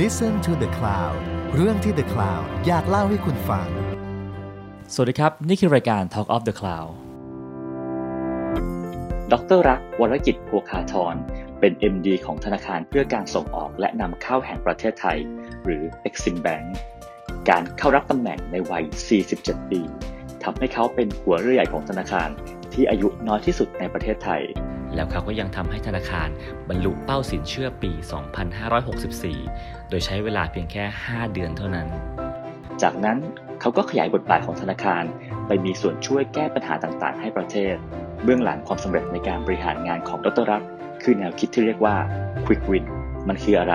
Listen to the Cloud เรื่องที่ The Cloud อยากเล่าให้คุณฟังสวัสดีครับนี่คือรายการ Talk of the Cloud ดร.รักษ์ วรกิจ ภัวคาธรเป็น MD ของธนาคารเพื่อการส่งออกและนำเข้าแห่งประเทศไทยหรือ Exim Bank การเข้ารับตำแหน่งในวัย47ปีทำให้เขาเป็นหัวเรือใหญ่ของธนาคารที่อายุน้อยที่สุดในประเทศไทยแล้วเขาก็ยังทำให้ธนาคารบรรลุเป้าสินเชื่อปี 2564 โดยใช้เวลาเพียงแค่ 5 เดือนเท่านั้นจากนั้นเขาก็ขยายบทบาทของธนาคารไปมีส่วนช่วยแก้ปัญหาต่างๆให้ประเทศเบื้องหลังความสำเร็จในการบริหารงานของดร.รักษ์คือแนวคิดที่เรียกว่า Quick Win มันคืออะไร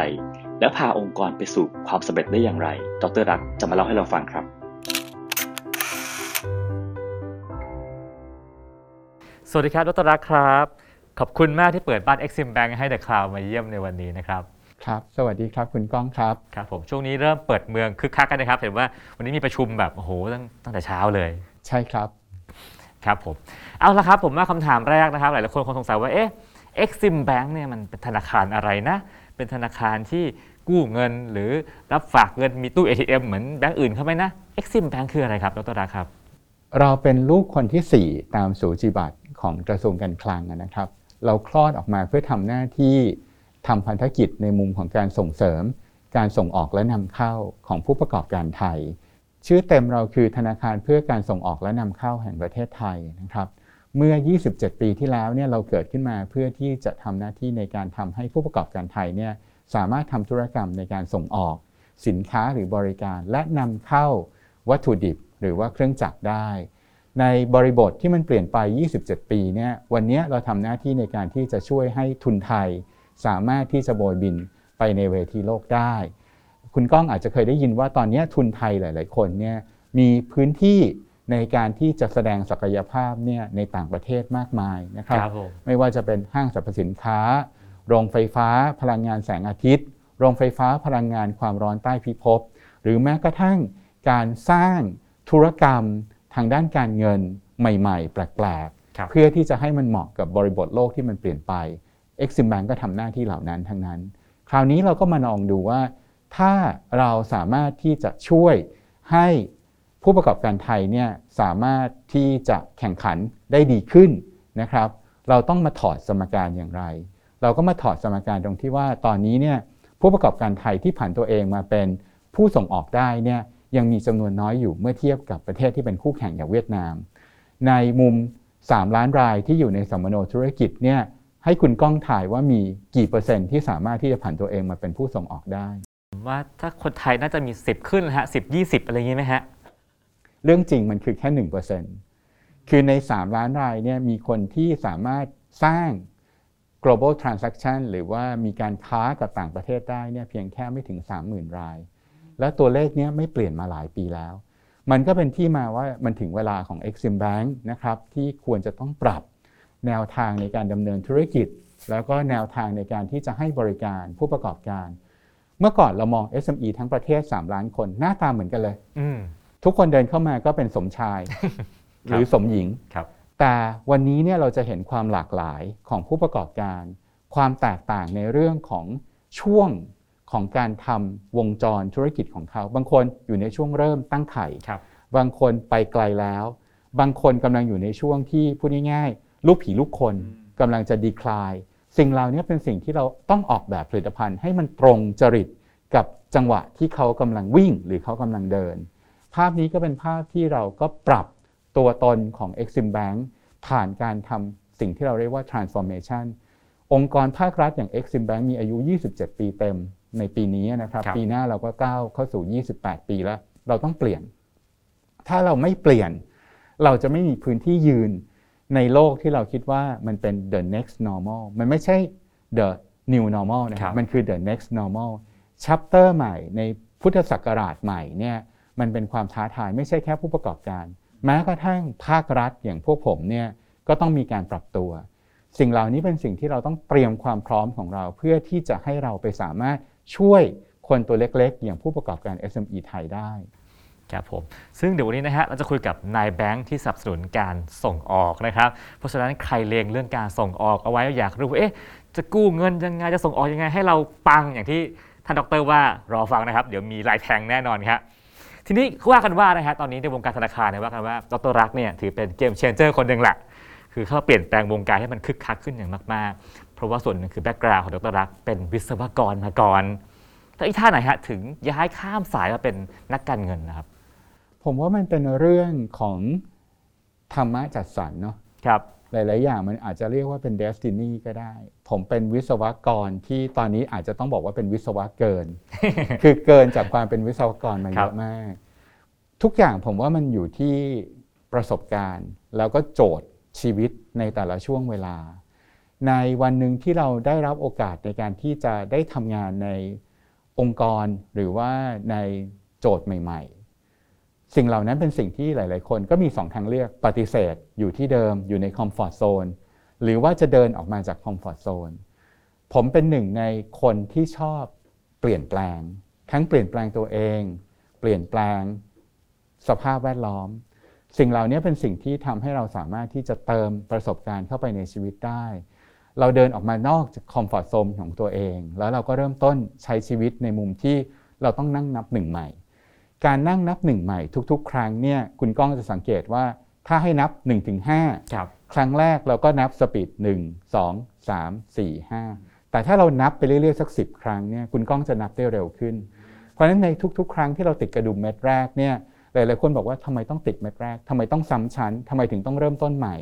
และพาองค์กรไปสู่ความสำเร็จได้อย่างไรดร.รักษ์จะมาเล่าให้เราฟังครับสวัสดีครับดร.รักษ์ครับขอบคุณมากที่เปิดบ้าน Exim Bank ให้ The Cloud มาเยี่ยมในวันนี้นะครับครับสวัสดีครับคุณก้องครับครับผมช่วงนี้เริ่มเปิดเมืองคึกคักกันนะครับเห็นว่าวันนี้มีประชุมแบบโอ้โหตั้งแต่เช้าเลยใช่ครับครับผมเอาละครับผมมาคำถามแรกนะครับหลายคนคงสงสัยว่าเอ๊ะ Exim Bank เนี่ยมันเป็นธนาคารอะไรนะเป็นธนาคารที่กู้เงินหรือรับฝากเงินมีตู้ ATM เหมือนแบงก์อื่นเข้าไหมนะ Exim Bank คืออะไรครับดร.รักษ์ครับเราเป็นลูกคนที่4ตามสูจิบัตรของกระทรวงการคลังนะครับเราคลอดออกมาเพื่อทำหน้าที่ทำพันธกิจในมุมของการส่งเสริมการส่งออกและนำเข้าของผู้ประกอบการไทยชื่อเต็มเราคือธนาคารเพื่อการส่งออกและนำเข้าแห่งประเทศไทยนะครับเมื่อ27ปีที่แล้วเนี่ยเราเกิดขึ้นมาเพื่อที่จะทำหน้าที่ในการทำให้ผู้ประกอบการไทยเนี่ยสามารถทำธุรกรรมในการส่งออกสินค้าหรือบริการและนำเข้าวัตถุดิบหรือว่าเครื่องจักรได้ในบริบทที่มันเปลี่ยนไป27ปีเนี่ยวันนี้เราทำหน้าที่ในการที่จะช่วยให้ทุนไทยสามารถที่จะโบยบินไปในเวทีโลกได้คุณก้องอาจจะเคยได้ยินว่าตอนนี้ทุนไทยหลายๆคนเนี่ยมีพื้นที่ในการที่จะแสดงศักยภาพเนี่ยในต่างประเทศมากมายนะครับไม่ว่าจะเป็นห้างสรรพสินค้าโรงไฟฟ้าพลังงานแสงอาทิตย์โรงไฟฟ้าพลังงานความร้อนใต้พิภพหรือแม้กระทั่งการสร้างธุรกรรมทางด้านการเงินใหม่ๆแปลกๆเพื่อที่จะให้มันเหมาะกับบริบทโลกที่มันเปลี่ยนไป Exim Bank ก็ทำหน้าที่เหล่านั้นทั้งนั้นคราวนี้เราก็มาลองดูว่าถ้าเราสามารถที่จะช่วยให้ผู้ประกอบการไทยเนี่ยสามารถที่จะแข่งขันได้ดีขึ้นนะครับเราต้องมาถอดสมการอย่างไรเราก็มาถอดสมการตรงที่ว่าตอนนี้เนี่ยผู้ประกอบการไทยที่ผ่านตัวเองมาเป็นผู้ส่งออกได้เนี่ยยังมีจำนวนน้อยอยู่เมื่อเทียบกับประเทศที่เป็นคู่แข่งอย่างเวียดนามในมุม3ล้านรายที่อยู่ในสัมมโนธุรกิจเนี่ยให้คุณก้องถ่ายว่ามีกี่เปอร์เซ็นต์ที่สามารถที่จะผ่านตัวเองมาเป็นผู้ส่งออกได้ผมว่าถ้าคนไทยน่าจะมี10ขึ้นฮะ10 20อะไรอย่างงี้มั้ยฮะเรื่องจริงมันคือแค่ 1% คือใน3ล้านรายเนี่ยมีคนที่สามารถสร้าง global transaction หรือว่ามีการค้ากับต่างประเทศได้เนี่ยเพียงแค่ไม่ถึง 30,000 รายและตัวเลขนี้ไม่เปลี่ยนมาหลายปีแล้วมันก็เป็นที่มาว่ามันถึงเวลาของ Exim Bank นะครับที่ควรจะต้องปรับแนวทางในการดำเนินธุรกิจแล้วก็แนวทางในการที่จะให้บริการผู้ประกอบการเมื่อก่อนเรามอง SME ทั้งประเทศ3ล้านคนหน้าตาเหมือนกันเลยทุกคนเดินเข้ามาก็เป็นสมชาย หรือสมหญิงแต่วันนี้เนี่ยเราจะเห็นความหลากหลายของผู้ประกอบการความแตกต่างในเรื่องของช่วงของการทำวงจรธุรกิจของเขาบางคนอยู่ในช่วงเริ่มตั้งไข่บางคนไปไกลแล้วบางคนกำลังอยู่ในช่วงที่พูดง่ายๆลูกผีลูกคนกำลังจะดีคลายสิ่งเหล่านี้เป็นสิ่งที่เราต้องออกแบบผลิตภัณฑ์ให้มันตรงจริตกับจังหวะที่เขากำลังวิ่งหรือเขากำลังเดินภาพนี้ก็เป็นภาพที่เราก็ปรับตัวตนของ Exim Bank ผ่านการทำสิ่งที่เราเรียกว่า transformation องค์กรภาครัฐอย่าง Exim Bank มีอายุ27ปีเต็มในปีนี้นะครับปีหน้าเราก็ก้าวเข้าสู่28ปีแล้วเราต้องเปลี่ยนถ้าเราไม่เปลี่ยนเราจะไม่มีพื้นที่ยืนในโลกที่เราคิดว่ามันเป็น the next normal มันไม่ใช่ the new normal นะครับมันคือ the next normal chapter ใหม่ในพุทธศักราชใหม่เนี่ยมันเป็นความท้าทายไม่ใช่แค่ผู้ประกอบการแม้กระทั่งภาครัฐอย่างพวกผมเนี่ยก็ต้องมีการปรับตัวสิ่งเหล่านี้เป็นสิ่งที่เราต้องเตรียมความพร้อมของเราเพื่อที่จะให้เราไปสามารถช่วยคนตัวเล็กๆอย่างผู้ประกอบการ SME ไทยได้ครับผมซึ่งเดี๋ยววันนี้นะฮะเราจะคุยกับนายแบงค์ที่สนับสนุนการส่งออกนะครับเพราะฉะนั้นใครเล็งเรื่องการส่งออกเอาไว้อยากรู้ว่าจะกู้เงินยังไงจะส่งออกยังไงให้เราปังอย่างที่ ท่านดรว่ารอฟังนะครับเดี๋ยวมีลายแทงแน่นอนครับทีนี้ว่ากันว่านะครับตอนนี้ในวงการธนาคารเนี่ยว่ากันว่าดร.รักเนี่ยถือเป็นเกมเชนเจอร์คนหนึ่งแหละคือเขาเปลี่ยนแปลงวงการให้มันคึกคักขึ้นอย่างมากๆเพราะว่าส่วนหนึ่งคือแบ็กกราวด์ของดร.รักเป็นวิศวกรมาก่อนแต่อีกท่าไหนฮะถึงย้ายข้ามสายมาเป็นนักการเงินนะครับผมว่ามันเป็นเรื่องของธรรมะจัดสรรเนาะครับหลายๆอย่างมันอาจจะเรียกว่าเป็นเดสตินีก็ได้ผมเป็นวิศวกรที่ตอนนี้อาจจะต้องบอกว่าเป็นวิศวะเกิน คือเกินจากความเป็นวิศวกรมาเยอะมากทุกอย่างผมว่ามันอยู่ที่ประสบการณ์แล้วก็โจทย์ชีวิตในแต่ละช่วงเวลาในวันหนึ่งที่เราได้รับโอกาสในการที่จะได้ทำงานในองค์กรหรือว่าในโจทย์ใหม่ๆสิ่งเหล่านั้นเป็นสิ่งที่หลายๆคนก็มี2ทางเลือกปฏิเสธอยู่ที่เดิมอยู่ในคอมฟอร์ตโซนหรือว่าจะเดินออกมาจากคอมฟอร์ตโซนผมเป็นหนึ่งในคนที่ชอบเปลี่ยนแปลงทั้งเปลี่ยนแปลงตัวเองเปลี่ยนแปลงสภาพแวดล้อมสิ่งเหล่านี้เป็นสิ่งที่ทำให้เราสามารถที่จะเติมประสบการณ์เข้าไปในชีวิตได้เราเดินออกมานอกจากคอมฟอร์ตโซนของตัวเองแล้วเราก็เริ่มต้นใช้ชีวิตในมุมที่เราต้องนั่งนับหนึ่งใหม่การนั่งนับหนึ่งใหม่ทุกๆครั้งเนี่ยคุณก้องจะสังเกตว่าถ้าให้นับ 1-5 ครับครั้งแรกเราก็นับสปีด1 2 3 4 5แต่ถ้าเรานับไปเรื่อยๆสัก10ครั้งเนี่ยคุณก้องจะนับได้เร็วขึ้นเพราะฉะนั้นในทุกๆครั้งที่เราติดกระดุมเม็ดแรกเนี่ยหลายๆคนบอกว่าทำไมต้องติดเม็ดแรกทำไมต้องซ้ำชั้นทำไมถึงต้องเริ่มต้นใหม่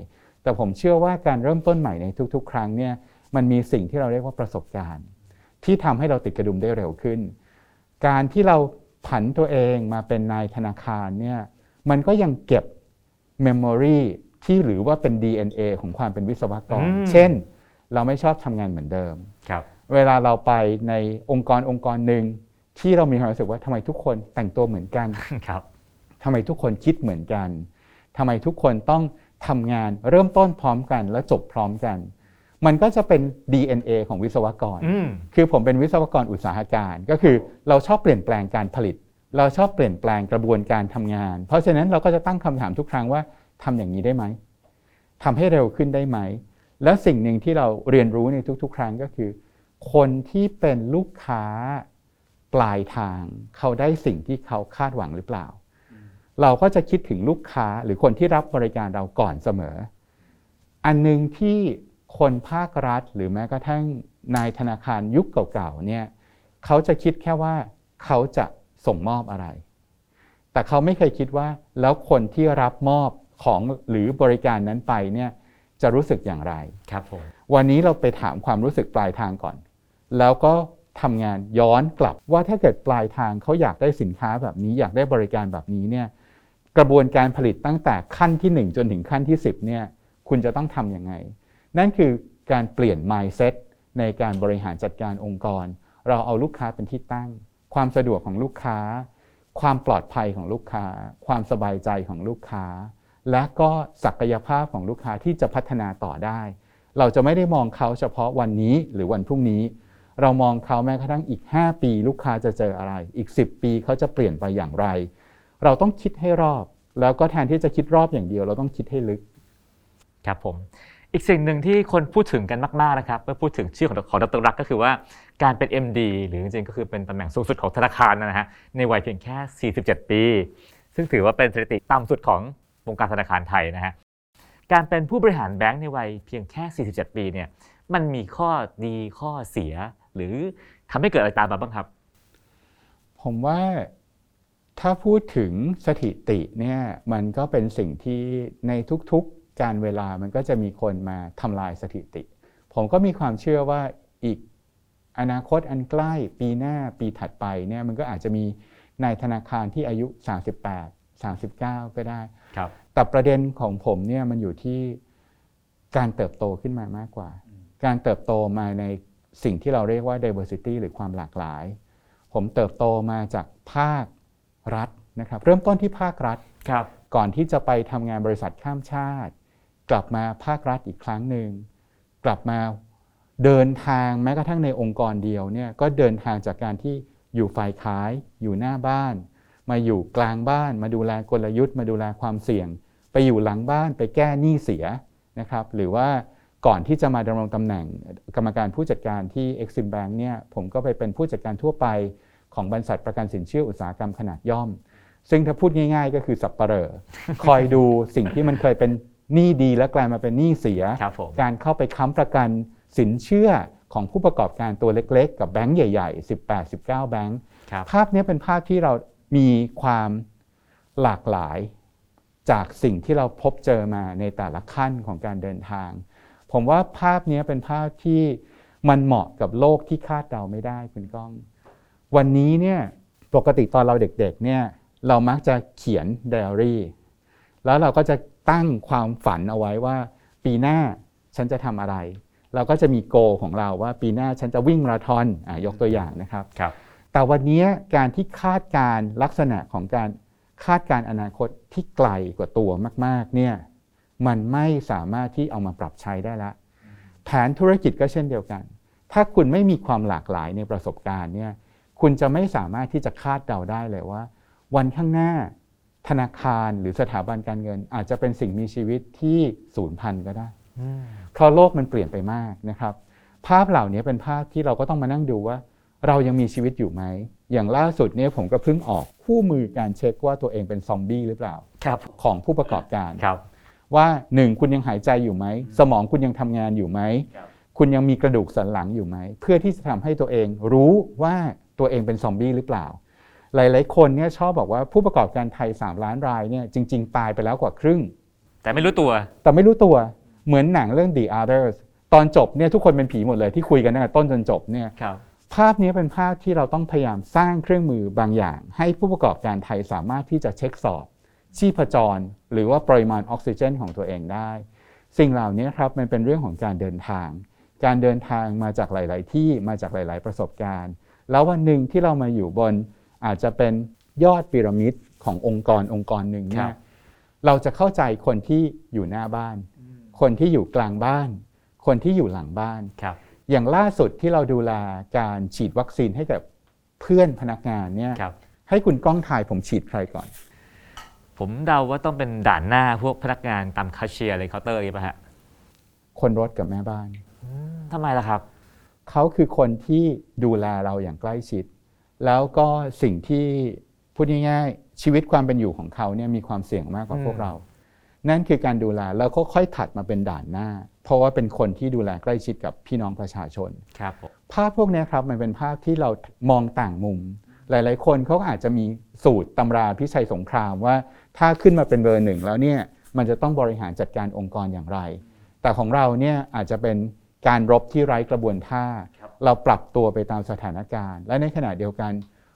แต่ผมเชื่อว่าการเริ่มต้นใหม่ในทุกๆครั้งเนี่ยมันมีสิ่งที่เราเรียกว่าประสบการณ์ที่ทำให้เราติดกระดุมได้เร็วขึ้นการที่เราผันตัวเองมาเป็นนายธนาคารเนี่ยมันก็ยังเก็บเมมโมรีที่หรือว่าเป็น DNA ของความเป็นวิศวกรเช่นเราไม่ชอบทำงานเหมือนเดิมเวลาเราไปในองค์กรหนึ่งที่เรามีความรู้สึกว่าทำไมทุกคนแต่งตัวเหมือนกันทำไมทุกคนคิดเหมือนกันทำไมทุกคนต้องทำงานเริ่มต้นพร้อมกันและจบพร้อมกันมันก็จะเป็น DNA ของวิศวกรคือผมเป็นวิศวกรอุตสาหการก็คือเราชอบเปลี่ยนแปลงการผลิตเราชอบเปลี่ยนแปลงกระบวนการทำงานเพราะฉะนั้นเราก็จะตั้งคำถามทุกครั้งว่าทำอย่างนี้ได้ไหมทำให้เร็วขึ้นได้ไหมและสิ่งหนึ่งที่เราเรียนรู้ในทุกๆครั้งก็คือคนที่เป็นลูกค้าปลายทางเขาได้สิ่งที่เขาคาดหวังหรือเปล่าเราก็จะคิดถึงลูกค้าหรือคนที่รับบริการเราก่อนเสมออันนึงที่คนภาครัฐหรือแม้กระทั่งนายธนาคารยุคเก่าๆเนี่ยเขาจะคิดแค่ว่าเขาจะส่งมอบอะไรแต่เขาไม่เคยคิดว่าแล้วคนที่รับมอบของหรือบริการนั้นไปเนี่ยจะรู้สึกอย่างไรครับผมวันนี้เราไปถามความรู้สึกปลายทางก่อนแล้วก็ทำงานย้อนกลับว่าถ้าเกิดปลายทางเขาอยากได้สินค้าแบบนี้อยากได้บริการแบบนี้เนี่ยกระบวนการผลิตตั้งแต่ขั้นที่1จนถึงขั้นที่10เนี่ยคุณจะต้องทำยังไงนั่นคือการเปลี่ยน mindset ในการบริหารจัดการองค์กรเราเอาลูกค้าเป็นที่ตั้งความสะดวกของลูกค้าความปลอดภัยของลูกค้าความสบายใจของลูกค้าและก็ศักยภาพของลูกค้าที่จะพัฒนาต่อได้เราจะไม่ได้มองเขาเฉพาะวันนี้หรือวันพรุ่งนี้เรามองเขาแม้กระทั่งอีก5ปีลูกค้าจะเจออะไรอีก10ปีเขาจะเปลี่ยนไปอย่างไรเราต้องคิดให้รอบแล้วก็แทนที่จะคิดรอบอย่างเดียวเราต้องคิดให้ลึกครับผมอีกสิ่งหนึ่งที่คนพูดถึงกันมากๆนะครับเมื่อพูดถึงชื่อของดร.รักก็คือว่าการเป็น MD หรือจริงๆก็คือเป็นตำแหน่งสูงสุดของธนาคารนะฮะในวัยเพียงแค่47ปีซึ่งถือว่าเป็นสถิติต่ำสุดของวงการธนาคารไทยนะฮะการเป็นผู้บริหารแบงก์ในวัยเพียงแค่47ปีเนี่ยมันมีข้อดีข้อเสียหรือทำให้เกิดอะไรตามมาบ้างครับผมว่าถ้าพูดถึงสถิติเนี่ยมันก็เป็นสิ่งที่ในทุกๆการเวลามันก็จะมีคนมาทำลายสถิติผมก็มีความเชื่อว่าอีกอนาคตอันใกล้ปีหน้าปีถัดไปเนี่ยมันก็อาจจะมีนายธนาคารที่อายุ38-39 ก็ได้ครับแต่ประเด็นของผมเนี่ยมันอยู่ที่การเติบโตขึ้นมามากกว่าการเติบโตมาในสิ่งที่เราเรียกว่า diversity หรือความหลากหลายผมเติบโตมาจากภาครัฐนะครับเริ่มต้นที่ภาครัฐครับก่อนที่จะไปทำงานบริษัทข้ามชาติกลับมาภาครัฐอีกครั้งนึงกลับมาเดินทางแม้กระทั่งในองค์กรเดียวเนี่ยก็เดินทางจากการที่อยู่ฝ่ายขายอยู่หน้าบ้านมาอยู่กลางบ้านมาดูแลกลยุทธ์มาดูแลความเสี่ยงไปอยู่หลังบ้านไปแก้หนี้เสียนะครับหรือว่า ก่อนที่จะมาดำรงตำแหน่งกรรมการผู้จัดการที่ Exim Bank เนี่ยผมก็ไปเป็นผู้จัดการทั่วไปของบริษัทประกันสินเชื่ออุตสาหกรรมขนาดย่อมซึ่งถ้าพูดง่ายๆก็คือสับปะเหร่อ คอยดูสิ่งที่มันเคยเป็นหนี้ดีและกลายมาเป็นหนี้เสียการเข้าไปค้ำประกันสินเชื่อของผู้ประกอบการตัวเล็กๆกับแบงก์ใหญ่ๆ18-19แบงก์ภาพนี้เป็นภาพที่เรามีความหลากหลายจากสิ่งที่เราพบเจอมาในแต่ละขั้นของการเดินทางผมว่าภาพนี้เป็นภาพที่มันเหมาะกับโลกที่คาดเดาไม่ได้คุณก้องวันนี้เนี่ยปกติตอนเราเด็กๆเนี่ยเรามักจะเขียนไดอารี่แล้วเราก็จะตั้งความฝันเอาไว้ว่าปีหน้าฉันจะทำอะไรเราก็จะมีโกลของเราว่าปีหน้าฉันจะวิ่งมาราธอนยกตัวอย่างนะครับแต่วันนี้การที่คาดการณ์ลักษณะของการคาดการณ์อนาคตที่ไกลกว่าตัวมากๆเนี่ยมันไม่สามารถที่เอามาปรับใช้ได้ละแผนธุรกิจก็เช่นเดียวกันถ้าคุณไม่มีความหลากหลายในประสบการณ์เนี่ยคุณจะไม่สามารถที่จะคาดเดาได้เลยว่าวันข้างหน้าธนาคารหรือสถาบันการเงินอาจจะเป็นสิ่งมีชีวิตที่สูญพันธุ์ก็ได้เพราะโลกมันเปลี่ยนไปมากนะครับภาพเหล่านี้เป็นภาพที่เราก็ต้องมานั่งดูว่าเรายังมีชีวิตอยู่ไหมอย่างล่าสุดเนี่ยผมก็เพิ่งออกคู่มือการเช็คว่าตัวเองเป็นซอมบี้หรือเปล่าของผู้ประกอบการว่า1คุณยังหายใจอยู่ไหมสมองคุณยังทำงานอยู่ไหมคุณยังมีกระดูกสันหลังอยู่ไหมเพื่อที่จะทำให้ตัวเองรู้ว่าตัวเองเป็นซอมบี้หรือเปล่าหลายๆคนเนี่ยชอบบอกว่าผู้ประกอบการไทย3ล้านรายเนี่ยจริงๆตายไปแล้วกว่าครึ่งแต่ไม่รู้ตัวเหมือนหนังเรื่อง The Others ตอนจบเนี่ยทุกคนเป็นผีหมดเลยที่คุยกันตั้งแต่ต้นจนจบเนี่ยภาพนี้เป็นภาพที่เราต้องพยายามสร้างเครื่องมือบางอย่างให้ผู้ประกอบการไทยสามารถที่จะเช็คสอบชีพจรหรือว่าปริมาณออกซิเจนของตัวเองได้สิ่งเหล่านี้ครับมันเป็นเรื่องของการเดินทางมาจากหลายๆที่มาจากหลายๆประสบการณ์แล้ววันหนึ่งที่เรามาอยู่บนอาจจะเป็นยอดพีระมิดขององค์กรหนึ่งเนี่ยเราจะเข้าใจคนที่อยู่หน้าบ้านคนที่อยู่กลางบ้านคนที่อยู่หลังบ้านอย่างล่าสุดที่เราดูแลการฉีดวัคซีนให้กับเพื่อนพนักงานเนี่ยให้คุณกล้องถ่ายผมฉีดใครก่อนผมเดาว่าต้องเป็นด่านหน้าพวกพนักงานตามคาเชียร์เลยเคาน์เตอร์นี่ป่ะฮะคนรถกับแม่บ้านทำไมล่ะครับเขาคือคนที่ดูแลเราอย่างใกล้ชิดแล้วก็สิ่งที่พูดง่ายๆชีวิตความเป็นอยู่ของเขาเนี่ยมีความเสี่ยงมากกว่าพวกเรานั่นคือการดูแลแล้วก็ค่อยถัดมาเป็นด่านหน้าเพราะว่าเป็นคนที่ดูแลใกล้ชิดกับพี่น้องประชาชนครับภาพพวกนี้ครับมันเป็นภาพที่เรามองต่างมุมหลายๆคนเขาอาจจะมีสูตรตำราพิชัยสงครามว่าถ้าขึ้นมาเป็นเบอร์หนึ่งแล้วเนี่ยมันจะต้องบริหารจัดการองค์กรอย่างไรแต่ของเราเนี่ยอาจจะเป็นการรบที่ไร้กระบวนท่าเราปรับตัวไปตามสถานการณ์และในขณะเดียวกัน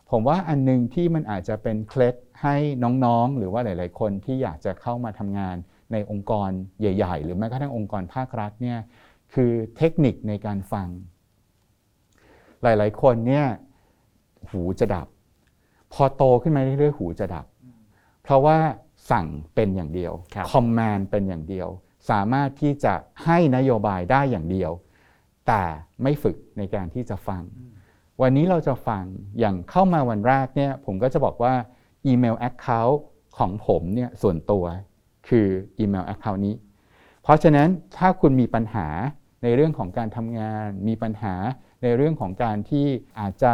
ผมว่าอันนึงที่มันอาจจะเป็นเคล็ดให้น้องๆหรือว่าหลายๆคนที่อยากจะเข้ามาทำงานในองค์กรใหญ่ๆหรือแม้กระทั่งองค์กรภาครัฐเนี่ยคือเทคนิคในการฟังหลายๆคนเนี่ยหูจะดับพอโตขึ้นมาเรื่อยๆหูจะดับเพราะว่าสั่งเป็นอย่างเดียว command เป็นอย่างเดียวสามารถที่จะให้นโยบายได้อย่างเดียวแต่ไม่ฝึกในการที่จะฟังวันนี้เราจะฟังอย่างเข้ามาวันแรกเนี่ยผมก็จะบอกว่าอีเมล account ของผมเนี่ยส่วนตัวคืออีเมล account นี้เพราะฉะนั้นถ้าคุณมีปัญหาในเรื่องของการทำงานมีปัญหาในเรื่องของการที่อาจจะ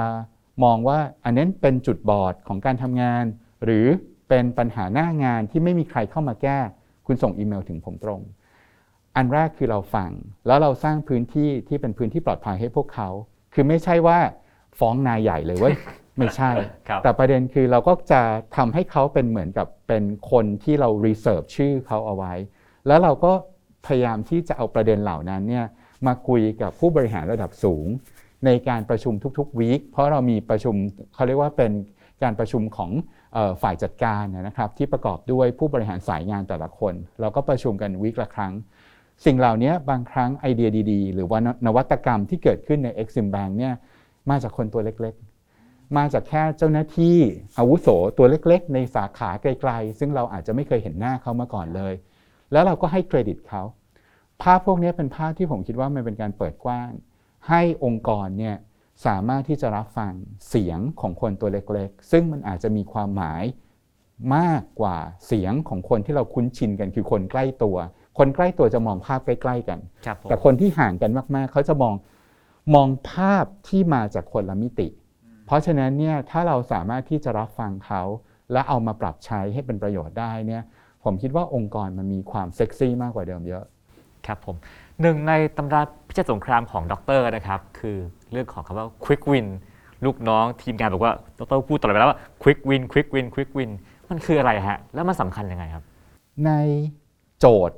มองว่าอันนั้นเป็นจุดบอดของการทำงานหรือเป็นปัญหาหน้างานที่ไม่มีใครเข้ามาแก้คุณส่งอีเมลถึงผมตรงอันแรกคือเราฟังแล้วเราสร้างพื้นที่ที่เป็นพื้นที่ปลอดภัยให้พวกเขาคือไม่ใช่ว่าฟ้องนายใหญ่เลยเว้ยไม่ใช่ แต่ประเด็นคือเราก็จะทำให้เขาเป็นเหมือนกับเป็นคนที่เรารีเสิร์ชชื่อเขาเอาไว้แล้วเราก็พยายามที่จะเอาประเด็นเหล่านั้นเนี่ยมาคุยกับผู้บริหารระดับสูงในการประชุมทุกๆวีคเพราะเรามีประชุมเขาเรียกว่าเป็นการประชุมของฝ่ายจัดการนะครับที่ประกอบด้วยผู้บริหารสายงานแต่ละคนเราก็ประชุมกันวีคละครั้งสิ่งเหล่านี้บางครั้งไอเดียดีๆหรือว่านวัตกรรมที่เกิดขึ้นใน Exim Bank เนี่ยมาจากคนตัวเล็กๆมาจากแค่เจ้าหน้าที่อาวุโสตัวเล็กๆในสาขาไกลๆซึ่งเราอาจจะไม่เคยเห็นหน้าเขามาก่อนเลยแล้วเราก็ให้เครดิตเขาภาพพวกนี้เป็นภาพที่ผมคิดว่ามันเป็นการเปิดกว้างให้องค์กรเนี่ยสามารถที่จะรับฟังเสียงของคนตัวเล็กๆซึ่งมันอาจจะมีความหมายมากกว่าเสียงของคนที่เราคุ้นชินกันคือคนใกล้ตัว คนใกล้ตัวจะมองภาพใกล้ๆกันแต่คนที่ห่างกันมากๆเขาจะมองภาพที่มาจากคนละมิติเพราะฉะนั้นเนี่ยถ้าเราสามารถที่จะรับฟังเขาและเอามาปรับใช้ให้เป็นประโยชน์ได้เนี่ยผมคิดว่าองค์กรมันมีความเซ็กซี่มากกว่าเดิมเยอะครับผมหนึ่งในตำราพิชิตสงครามของดร.นะครับคือเรื่องของคำว่า quick win ลูกน้องทีมงานบอกว่าดร.พูดตลอดเวลาว่า quick win quick win quick win มันคืออะไรฮะแล้วมันสำคัญยังไงครับในโจทย์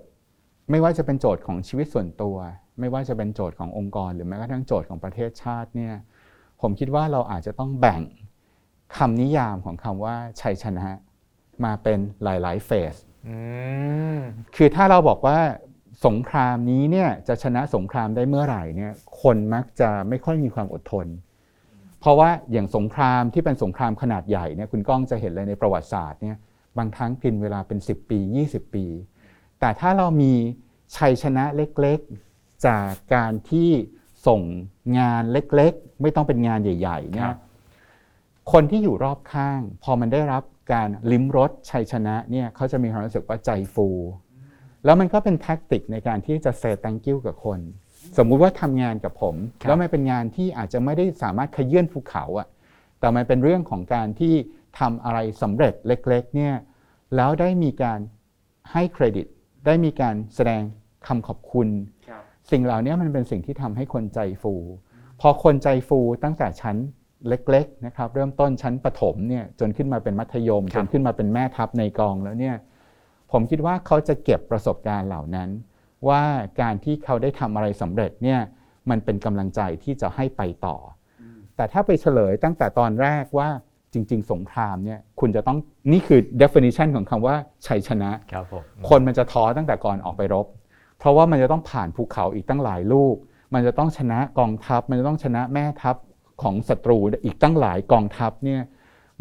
ไม่ว่าจะเป็นโจทย์ของชีวิตส่วนตัวไม่ว่าจะเป็นโจทย์ขององค์กรหรือแม้กระทั่งโจทย์ของประเทศชาติเนี่ยผมคิดว่าเราอาจจะต้องแบ่งคำนิยามของคำว่าชัยชนะมาเป็นหลายๆเฟสคือถ้าเราบอกว่าสงครามนี้เนี่ยจะชนะสงครามได้เมื่อไหร่เนี่ยคนมักจะไม่ค่อยมีความอดทนเพราะว่าอย่างสงครามที่เป็นสงครามขนาดใหญ่เนี่ยคุณก้องจะเห็นเลยในประวัติศาสตร์เนี่ยบางครั้งกินเวลาเป็น10ปี20ปีแต่ถ้าเรามีชัยชนะเล็กๆจากการที่ส่งงานเล็กๆไม่ต้องเป็นงานใหญ่ๆเนี่ยคนที่อยู่รอบข้างพอมันได้รับการลิ้มรสชัยชนะเนี่ยเขาจะมีความรู้สึกว่าใจฟูแล้วมันก็เป็นแทคติกในการที่จะเซย์ thank you กับคนสมมุติว่าทำงานกับผมแล้วมันเป็นงานที่อาจจะไม่ได้สามารถขยื่นภูเขาอ่ะแต่มันเป็นเรื่องของการที่ทำอะไรสำเร็จเล็กๆเนี่ยแล้วได้มีการให้เครดิตได้มีการแสดงคำขอบคุณสิ่งเหล่านี้มันเป็นสิ่งที่ทำให้คนใจฟูพอคนใจฟูตั้งแต่ชั้นเล็กๆนะครับเริ่มต้นชั้นประถมเนี่ยจนขึ้นมาเป็นมัธยมจนขึ้นมาเป็นแม่ทัพในกองแล้วเนี่ยผมคิดว่าเขาจะเก็บประสบการณ์เหล่านั้นว่าการที่เขาได้ทำอะไรสำเร็จเนี่ยมันเป็นกำลังใจที่จะให้ไปต่อแต่ถ้าไปเฉลยตั้งแต่ตอนแรกว่าจริงๆสงครามเนี่ยคุณจะต้องนี่คือ definition ของคำว่าชัยชนะ คนมันจะท้อตั้งแต่ก่อนออกไปรบเพราะว่ามันจะต้องผ่านภูเขาอีกตั้งหลายลูกมันจะต้องชนะกองทัพมันจะต้องชนะแม่ทัพของศัตรูอีกตั้งหลายกองทัพเนี่ย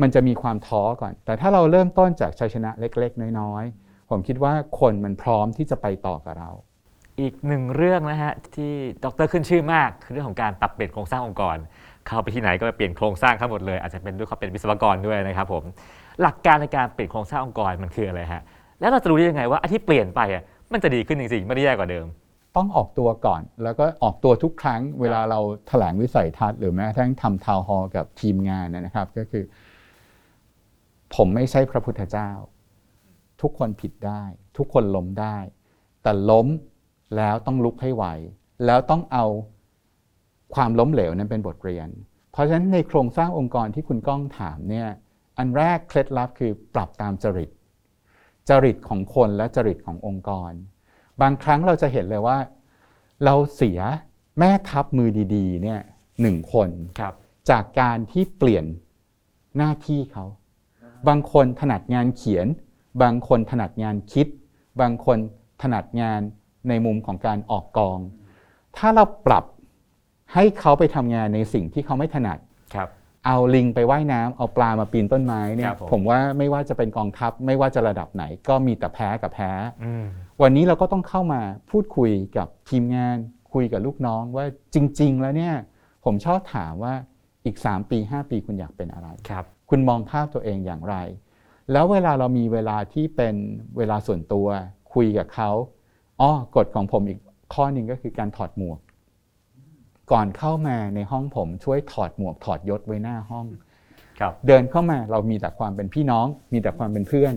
มันจะมีความท้อก่อนแต่ถ้าเราเริ่มต้นจากชัยชนะเล็กๆน้อยๆผมคิดว่าคนมันพร้อมที่จะไปต่อกับเราอีกหนึ่งเรื่องนะฮะที่ดร.ขึ้นชื่อมากคือเรื่องของการปรับเปลี่ยนโครงสร้างองค์กรเข้าไปที่ไหนก็ไปเปลี่ยนโครงสร้างทั้งหมดเลยอาจจะเป็นด้วยเขาเป็นวิศวกรด้วยนะครับผมหลักการในการเปลี่ยนโครงสร้างองค์กรมันคืออะไรฮะแล้วเราจะรู้ได้ยังไงว่าที่เปลี่ยนไปอ่ะมันจะดีขึ้นจริงๆไม่ได้แย่กว่าเดิมต้องออกตัวก่อนแล้วก็ออกตัวทุกครั้งเวลาเราแถลงวิสัยทัศน์หรือแม้กระทั่งทำทาวน์ฮอลล์กับทีมงานนะครับก็คือผมไม่ใช่พระพุทธเจ้าทุกคนผิดได้ทุกคนล้มได้แต่ล้มแล้วต้องลุกให้ไหวแล้วต้องเอาความล้มเหลวนั้นเป็นบทเรียนเพราะฉะนั้นในโครงสร้างองค์กรที่คุณก้องถามเนี่ยอันแรกเคล็ดลับคือปรับตามจริตของคนและจริตขององค์กรบางครั้งเราจะเห็นเลยว่าเราเสียแม่ทัพมือดีๆเนี่ย1คนจากการที่เปลี่ยนหน้าที่เขาบางคนถนัดงานเขียนบางคนถนัดงานคิดบางคนถนัดงานในมุมของการออกกองถ้าเราปรับให้เขาไปทำงานในสิ่งที่เขาไม่ถนัดเอาลิงไปว่ายน้ำเอาปลามาปีนต้นไม้เนี่ยผมว่าไม่ว่าจะเป็นกองทัพไม่ว่าจะระดับไหนก็มีแต่แพ้กับแพ้วันนี้เราก็ต้องเข้ามาพูดคุยกับทีมงานคุยกับลูกน้องว่าจริงๆแล้วเนี่ยผมชอบถามว่าอีก3ปี5ปีคุณอยากเป็นอะไร คุณมองภาพตัวเองอย่างไรแล้วเวลาเรามีเวลาที่เป็นเวลาส่วนตัวคุยกับเขากฎของผมอีกข้อนึงก็คือการถอดหมวกก่อนเข้ามาในห้องผมช่วยถอดหมวกถอดยศไว้หน้าห้องเดินเข้ามาเรามีแต่ความเป็นพี่น้องมีแต่ความเป็นเพื่อน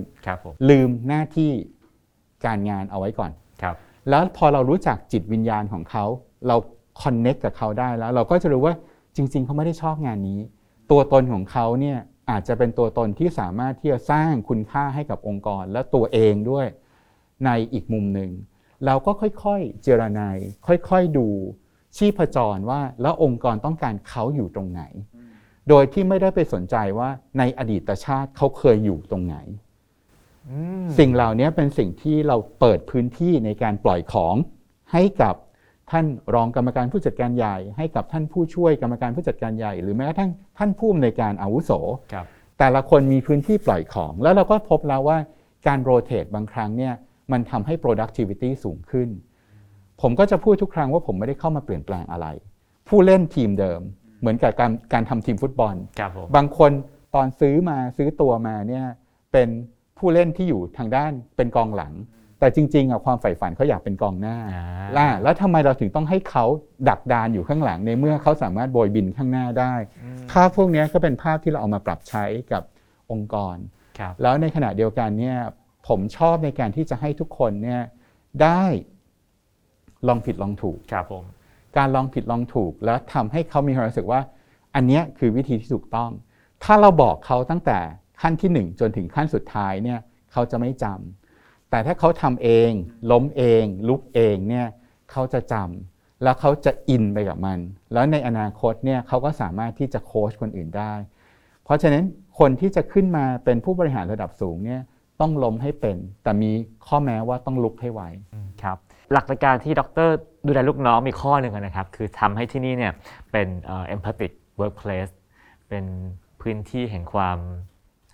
ลืมหน้าที่การงานเอาไว้ก่อนแล้วพอเรารู้จักจิตวิญญาณของเขาเราคอนเนคกับเขาได้แล้วเราก็จะรู้ว่าจริงๆเขาไม่ได้ชอบงานนี้ตัวตนของเขาเนี่ยอาจจะเป็นตัวตนที่สามารถที่จะสร้างคุณค่าให้กับองค์กรและตัวเองด้วยในอีกมุมนึงเราก็ค่อยๆเจรนายค่อยๆดูชีพจรว่าแล้วองค์กรต้องการเขาอยู่ตรงไหนโดยที่ไม่ได้ไปสนใจว่าในอดีตชาติเขาเคยอยู่ตรงไหนสิ่งเหล่านี้เป็นสิ่งที่เราเปิดพื้นที่ในการปล่อยของให้กับท่านรองกรรมการผู้จัดการใหญ่ให้กับท่านผู้ช่วยกรรมการผู้จัดการใหญ่หรือแม้กระทั่งท่านผู้อำนวยการอาวุโสแต่ละคนมีพื้นที่ปล่อยของแล้วเราก็พบแล้วว่าการโรเตทบางครั้งเนี่ยมันทำให้ productivity สูงขึ้นผมก็จะพูดทุกครั้งว่าผมไม่ได้เข้ามาเปลี่ยนแปลงอะไรผู้เล่นทีมเดิมเหมือนกับการทำทีมฟุตบอลบางคนตอนซื้อตัวมาเนี่ยเป็นผู้เล่นที่อยู่ทางด้านเป็นกองหลัง แต่จริงๆอ่ะความใฝ่ฝันเขาอยากเป็นกองหน้าแล้วทำไมเราถึงต้องให้เขาดักดานอยู่ข้างหลังในเมื่อเขาสามารถโบยบินข้างหน้าได้ภาพพวกนี้ก็เป็นภาพที่เราเอามาปรับใช้กับองค์กรแล้วในขณะเดียวกันเนี่ยผมชอบในการที่จะให้ทุกคนเนี่ยได้ลองผิดลองถูกครับผมการลองผิดลองถูกแล้วทำให้เขามีความรู้สึกว่าอันนี้คือวิธีที่ถูกต้องถ้าเราบอกเขาตั้งแต่ขั้นที่1จนถึงขั้นสุดท้ายเนี่ยเขาจะไม่จำแต่ถ้าเขาทำเองล้มเองลุกเองเนี่ยเขาจะจำแล้วเขาจะอินไปกับมันแล้วในอนาคตเนี่ยเขาก็สามารถที่จะโค้ชคนอื่นได้เพราะฉะนั้นคนที่จะขึ้นมาเป็นผู้บริหารระดับสูงเนี่ยต้องล้มให้เป็นแต่มีข้อแม้ว่าต้องลุกให้ไหวครับหลักการที่ดร.ดูแลลูกน้องมีข้อหนึ่งนะครับคือทำให้ที่นี่เนี่ยเป็น empathic workplace เป็นพื้นที่แห่งความ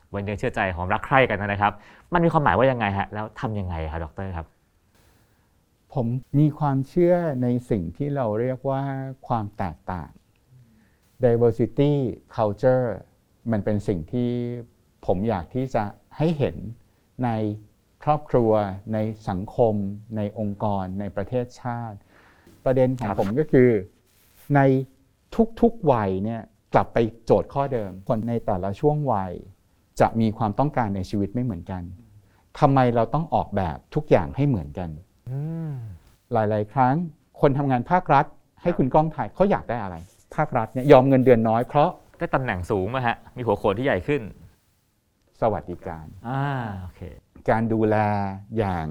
ไว้เนื้อเชื่อใจหอมรักใคร่กันนะครับมันมีความหมายว่ายังไงฮะแล้วทำยังไงครับดร.ครับผมมีความเชื่อในสิ่งที่เราเรียกว่าความแตกต่าง diversity culture มันเป็นสิ่งที่ผมอยากที่จะให้เห็นในครอบครัวในสังคมในองค์กรในประเทศชาติประเด็นของผมก็คือในทุกๆวัยเนี่ยกลับไปโจทย์ข้อเดิมคนในแต่ละช่วงวัยจะมีความต้องการในชีวิตไม่เหมือนกันทำไมเราต้องออกแบบทุกอย่างให้เหมือนกันหลายๆครั้งคนทำงานภาครัฐให้คุณก้องถ่ายเขาอยากได้อะไรภาครัฐเนี่ยยอมเงินเดือนน้อยเพราะได้ตำแหน่งสูงมั้ยฮะมีหัวโขนที่ใหญ่ขึ้นสวัสดิการโอเคการดูแลอย่าง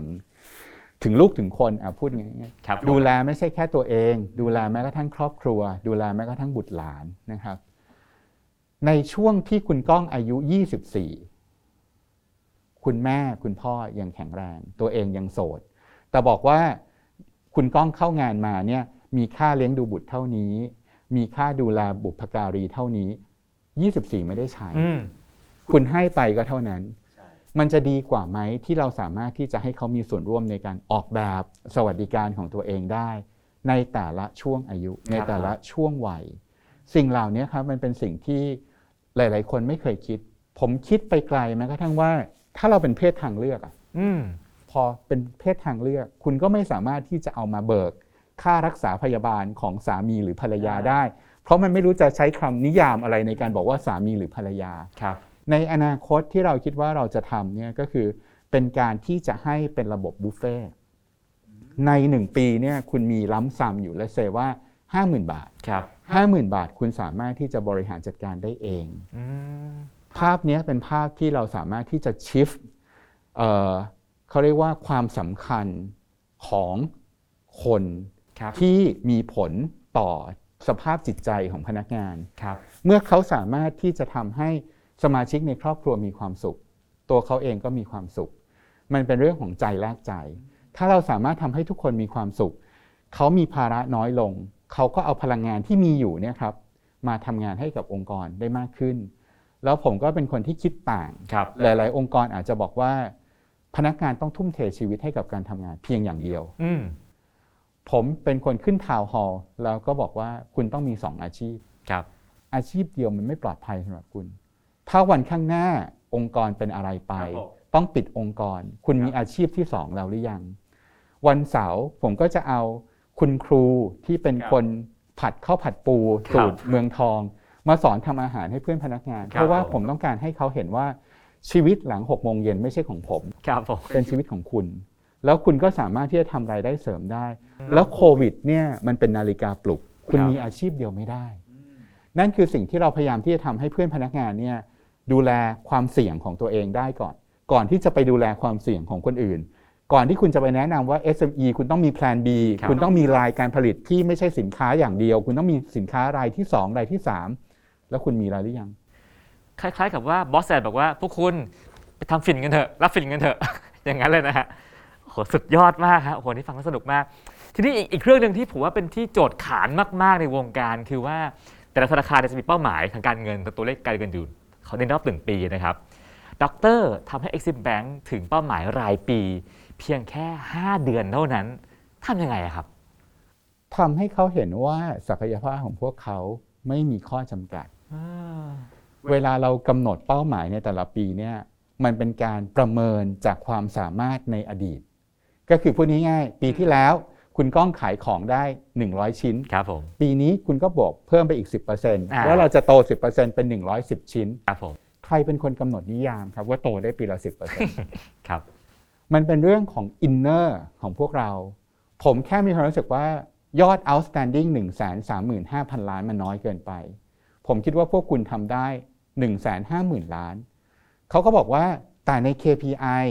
ถึงลูกถึงคนพูดง่ายๆดูแลไม่ใช่แค่ตัวเองดูแลแม้กระทั่งครอบครัวดูแลแม้กระทั่งบุตรหลานนะครับในช่วงที่คุณก้องอายุ24คุณแม่คุณพ่อยังแข็งแรงตัวเองยังโสดแต่บอกว่าคุณก้องเข้างานมาเนี่ยมีค่าเลี้ยงดูบุตรเท่านี้มีค่าดูแลบุพการีเท่านี้24ไม่ได้ใช้คุณให้ไปก็เท่านั้นมันจะดีกว่าไหมที่เราสามารถที่จะให้เขามีส่วนร่วมในการออกแบบสวัสดิการของตัวเองได้ในแต่ละช่วงอายุในแต่ละช่วงวัยสิ่งเหล่านี้ครับมันเป็นสิ่งที่หลายๆคนไม่เคยคิดผมคิดไปไกลแม้กระทั่งว่าถ้าเราเป็นเพศทางเลือกพอเป็นเพศทางเลือกคุณก็ไม่สามารถที่จะเอามาเบิกค่ารักษาพยาบาลของสามีหรือภรรยาได้เพราะมันไม่รู้จะใช้คำนิยามอะไรในการบอกว่าสามีหรือภรรยาในอนาคตที่เราคิดว่าเราจะทำเนี่ยก็คือเป็นการที่จะให้เป็นระบบบุฟเฟ่ใน1ปีเนี่ยคุณมีล้ำซ้ำอยู่และเซว่า 50,000 บาทครับ 50,000 บาทคุณสามารถที่จะบริหารจัดการได้เองภาพนี้เป็นภาพที่เราสามารถที่จะชิฟต์เขาเรียกว่าความสำคัญของคนที่มีผลต่อสภาพจิตใจของพนักงานเมื่อเขาสามารถที่จะทำให้สมาชิกในครอบครัวมีความสุขตัวเขาเองก็มีความสุขมันเป็นเรื่องของใจแลกใจถ้าเราสามารถทำให้ทุกคนมีความสุขเขามีภาระน้อยลงเขาก็เอาพลังงานที่มีอยู่เนี่ยครับมาทำงานให้กับองค์กรได้มากขึ้นแล้วผมก็เป็นคนที่คิดต่างหลายๆองค์กรอาจจะบอกว่าพนักงานต้องทุ่มเทชีวิตให้กับการทำงานเพียงอย่างเดียวผมเป็นคนขึ้นทาวน์ฮอลล์แล้วก็บอกว่าคุณต้องมี2อาชีพอาชีพเดียวมันไม่ปลอดภัยสำหรับคุณถ้าวันข้างหน้าองค์กรเป็นอะไรไปต้องปิดองค์กรคุณมีอาชีพที่2แล้วหรือยังวันเสาร์ผมก็จะเอาคุณครูที่เป็นคนผัดข้าวผัดปูสูตรเมืองทองมาสอนทำอาหารให้เพื่อนพนักงานเพราะว่าผมต้องการให้เขาเห็นว่าชีวิตหลัง 18:00 นไม่ใช่ของผมเป็นชีวิตของคุณแล้วคุณก็สามารถที่จะทำรายได้เสริมได้แล้วโควิดเนี่ยมันเป็นนาฬิกาปลุกคุณมีอาชีพเดียวไม่ได้นั่นคือสิ่งที่เราพยายามที่จะทำให้เพื่อนพนักงานเนี่ยดูแลความเสี่ยงของตัวเองได้ก่อนที่จะไปดูแลความเสี่ยงของคนอื่นก่อนที่คุณจะไปแนะนำว่า SME คุณต้องมีแพลน B คุณต้องมีรายการผลิตที่ไม่ใช่สินค้าอย่างเดียวคุณต้องมีสินค้ารายที่2รายที่3แล้วคุณมีรายหรือยังคล้ายๆกับว่าบอสแซดบอกว่าพวกคุณไปทำฝิ่นกันเถอะรับฝิ่นกันเถอะ อย่างนั้นเลยนะฮะโหสุดยอดมากฮะโหนี่ฟังแล้วสนุกมากทีนี้อีกเรื่องนึงที่ผมว่าเป็นที่โจทย์ขานมากๆในวงการคือว่าแต่ละธนาคารจะมีเป้าหมายทางการเงินตัวเลขการเงินอยู่เขาในรอบ1ปีนะครับดร.ทำให้ Exim Bank ถึงเป้าหมายรายปีเพียงแค่5เดือนเท่านั้นทำยังไงครับทำให้เขาเห็นว่าศักยภาพของพวกเขาไม่มีข้อจำกัดเวลาเรากำหนดเป้าหมายในแต่ละปีเนี่ยมันเป็นการประเมินจากความสามารถในอดีต ก็คือพูดง่ายๆปีที่แล้วคุณก้องขายของได้100ชิ้นครับผมปีนี้คุณก็บวกเพิ่มไปอีก 10% แล้วเราจะโต 10% เป็น110ชิ้นครับผมใครเป็นคนกำหนดนิยามครับว่าโตได้ปีละ 10% ครับมันเป็นเรื่องของอินเนอร์ของพวกเราผมแค่มีความรู้สึกว่ายอด outstanding 135,000 ล้านมันน้อยเกินไปผมคิดว่าพวกคุณทำได้ 150,000 ล้านเขาก็บอกว่าแต่ใน KPI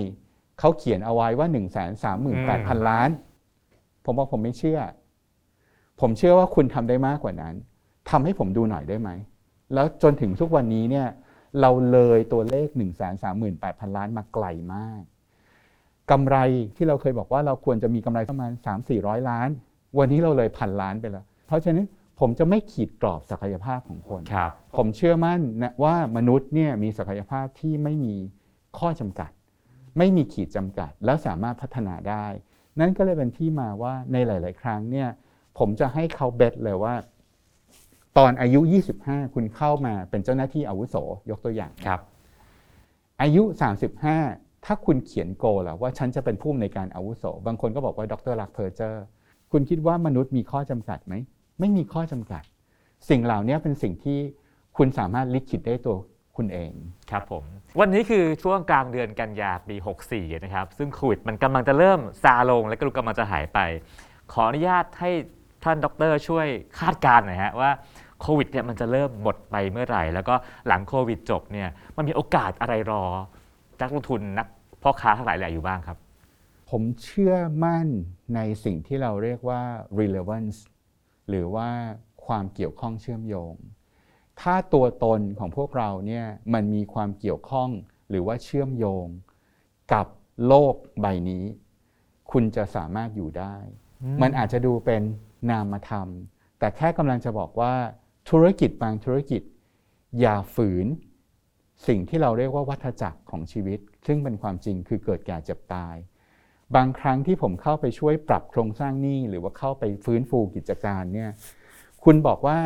เขาเขียนเอาไว้ว่า 138,000 ล้านผมว่าผมไม่เชื่อผมเชื่อว่าคุณทำได้มากกว่านั้นทำให้ผมดูหน่อยได้ไหมแล้วจนถึงทุกวันนี้เนี่ยเราเลยตัวเลข 138,000 ล้านมาไกลมากกำไรที่เราเคยบอกว่าเราควรจะมีกำไรประมาณ 3-400 ล้านวันนี้เราเลย 1,000 ล้านไปแล้วเพราะฉะนั้นผมจะไม่ขีดกรอบศักยภาพของคนผมเชื่อมั่นนะว่ามนุษย์เนี่ยมีศักยภาพที่ไม่มีข้อจำกัดไม่มีขีดจำกัดแล้วสามารถพัฒนาได้นั่นก็เลยเป็นที่มาว่าในหลายๆครั้งเนี่ยผมจะให้เขาเบสเลยว่าตอนอายุ25คุณเข้ามาเป็นเจ้าหน้าที่อาวุโสยกตัวอย่างครับอายุ35ถ้าคุณเขียนโกลแล้วว่าฉันจะเป็นผู้อำนวยการอาวุโสบางคนก็บอกว่าดร.ลักษณ์เพอร์เจอร์คุณคิดว่ามนุษย์มีข้อจำกัดไหมไม่มีข้อจำกัดสิ่งเหล่านี้เป็นสิ่งที่คุณสามารถลิขิตได้ตัวคุณเองครับผมวันนี้คือช่วงกลางเดือนกันยายนปี64นะครับซึ่งโควิดมันกำลังจะเริ่มซาลงและก็กำลังจะหายไปขออนุญาตให้ท่านดร.ช่วยคาดการณ์หน่อยฮะว่าโควิดเนี่ยมันจะเริ่มหมดไปเมื่อไหร่แล้วก็หลังโควิดจบเนี่ยมันมีโอกาสอะไรรอนักลงทุนนักพ่อค้าทั้งหลายอยู่บ้างครับผมเชื่อมั่นในสิ่งที่เราเรียกว่า relevance หรือว่าความเกี่ยวข้องเชื่อมโยงถ้าตัวตนของพวกเราเนี่ยมันมีความเกี่ยวข้องหรือว่าเชื่อมโยงกับโลกใบนี้คุณจะสามารถอยู่ได้มันอาจจะดูเป็นนามธรรมแต่แค่กำลังจะบอกว่าธุรกิจบางธุรกิจอย่าฝืนสิ่งที่เราเรียกว่าวัฏจักรของชีวิตซึ่งเป็นความจริงคือเกิดแก่เจ็บตายบางครั้งที่ผมเข้าไปช่วยปรับโครงสร้างหนี้หรือว่าเข้าไปฟื้นฟูกิจการเนี่ยคุณบอกว่า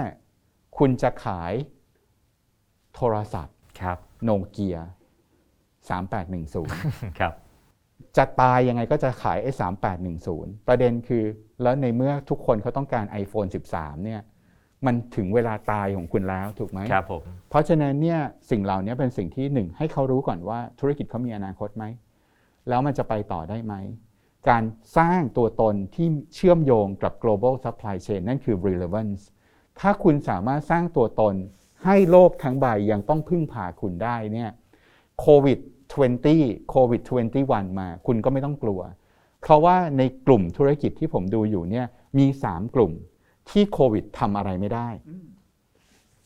คุณจะขายโทรศัพท์ครับโนเกีย3810ครับจะตายยังไงก็จะขายไอ้3810ประเด็นคือแล้วในเมื่อทุกคนเขาต้องการ iPhone 13เนี่ยมันถึงเวลาตายของคุณแล้วถูกไหมครับผมเพราะฉะนั้นเนี่ยสิ่งเหล่านี้เป็นสิ่งที่หนึ่งให้เขารู้ก่อนว่าธุรกิจเขามีอนาคตไหมแล้วมันจะไปต่อได้ไหมการสร้างตัวตนที่เชื่อมโยงกับ global supply chain นั่นคือ relevance ถ้าคุณสามารถสร้างตัวตนให้โลกทั้งใบยังต้องพึ่งพาคุณได้เนี่ยโควิด20 โควิด21มาคุณก็ไม่ต้องกลัวเพราะว่าในกลุ่มธุรกิจที่ผมดูอยู่เนี่ยมี3กลุ่มที่โควิดทำอะไรไม่ได้